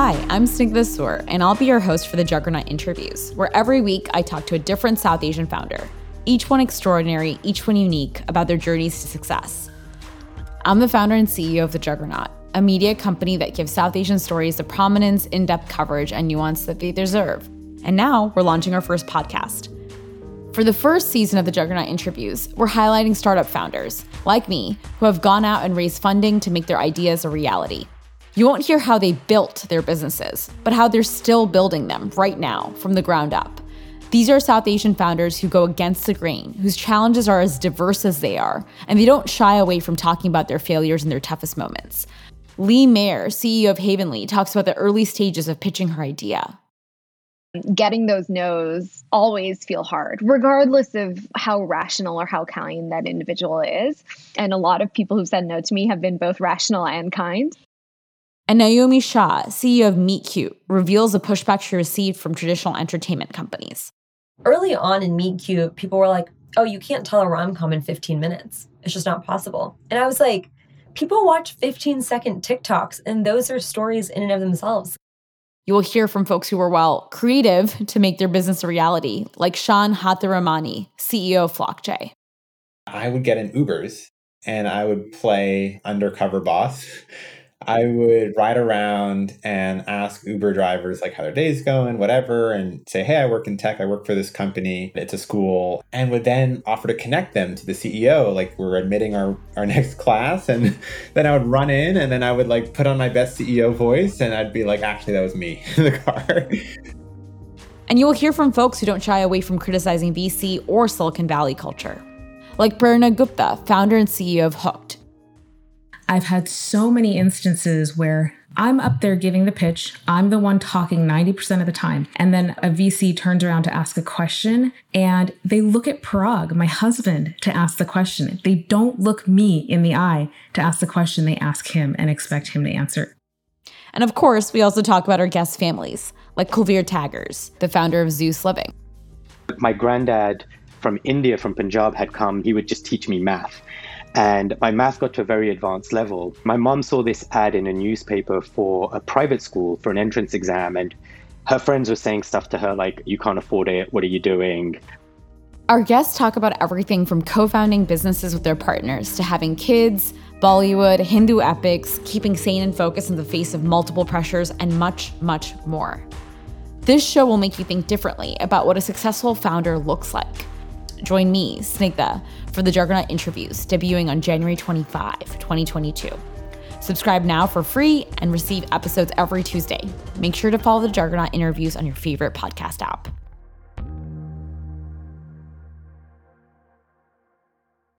Hi, I'm Snigdha Sur, and I'll be your host for The Juggernaut Interviews, where every week I talk to a different South Asian founder, each one extraordinary, each one unique, about their journeys to success. I'm the founder and CEO of The Juggernaut, a media company that gives South Asian stories the prominence, in-depth coverage, and nuance that they deserve. And now we're launching our first podcast. For the first season of The Juggernaut Interviews, we're highlighting startup founders, like me, who have gone out and raised funding to make their ideas a reality. You won't hear how they built their businesses, but how they're still building them right now from the ground up. These are South Asian founders who go against the grain, whose challenges are as diverse as they are, and they don't shy away from talking about their failures and their toughest moments. Lee Mayer, CEO of Havenly, talks about the early stages of pitching her idea. Getting those no's always feel hard, regardless of how rational or how kind that individual is. And a lot of people who've said no to me have been both rational and kind. And Naomi Shah, CEO of Meet Cute, reveals the pushback she received from traditional entertainment companies. Early on in Meet Cute, people were like, oh, you can't tell a rom-com in 15 minutes. It's just not possible. And I was like, people watch 15-second TikToks, and those are stories in and of themselves. You will hear from folks who were, creative to make their business a reality, like Sean Hathiramani, CEO of FlockJ. I would get in Ubers, and I would play undercover boss. I would ride around and ask Uber drivers how their day's going, whatever, and say, hey, I work in tech. I work for this company. It's a school, and would then offer to connect them to the CEO. We're admitting our next class. And then I would run in, and then I would put on my best CEO voice, and I'd be like, actually, that was me in the car. And you will hear from folks who don't shy away from criticizing VC or Silicon Valley culture, like Prerna Gupta, founder and CEO of Hook. I've had so many instances where I'm up there giving the pitch, I'm the one talking 90% of the time, and then a VC turns around to ask a question, and they look at Parag, my husband, to ask the question. They don't look me in the eye to ask the question, they ask him and expect him to answer. And of course, we also talk about our guests' families, like Kulvir Taggers, the founder of Zeus Living. My granddad from India, from Punjab, had come. He would just teach me math. And my math got to a very advanced level. My mom saw this ad in a newspaper for a private school for an entrance exam, and her friends were saying stuff to her like, you can't afford it, what are you doing? Our guests talk about everything from co-founding businesses with their partners to having kids, Bollywood, Hindu epics, keeping sane and focused in the face of multiple pressures, and much, much more. This show will make you think differently about what a successful founder looks like. Join me, Snigdha, for The Juggernaut Interviews, debuting on January 25, 2022. Subscribe now for free and receive episodes every Tuesday. Make sure to follow The Juggernaut Interviews on your favorite podcast app.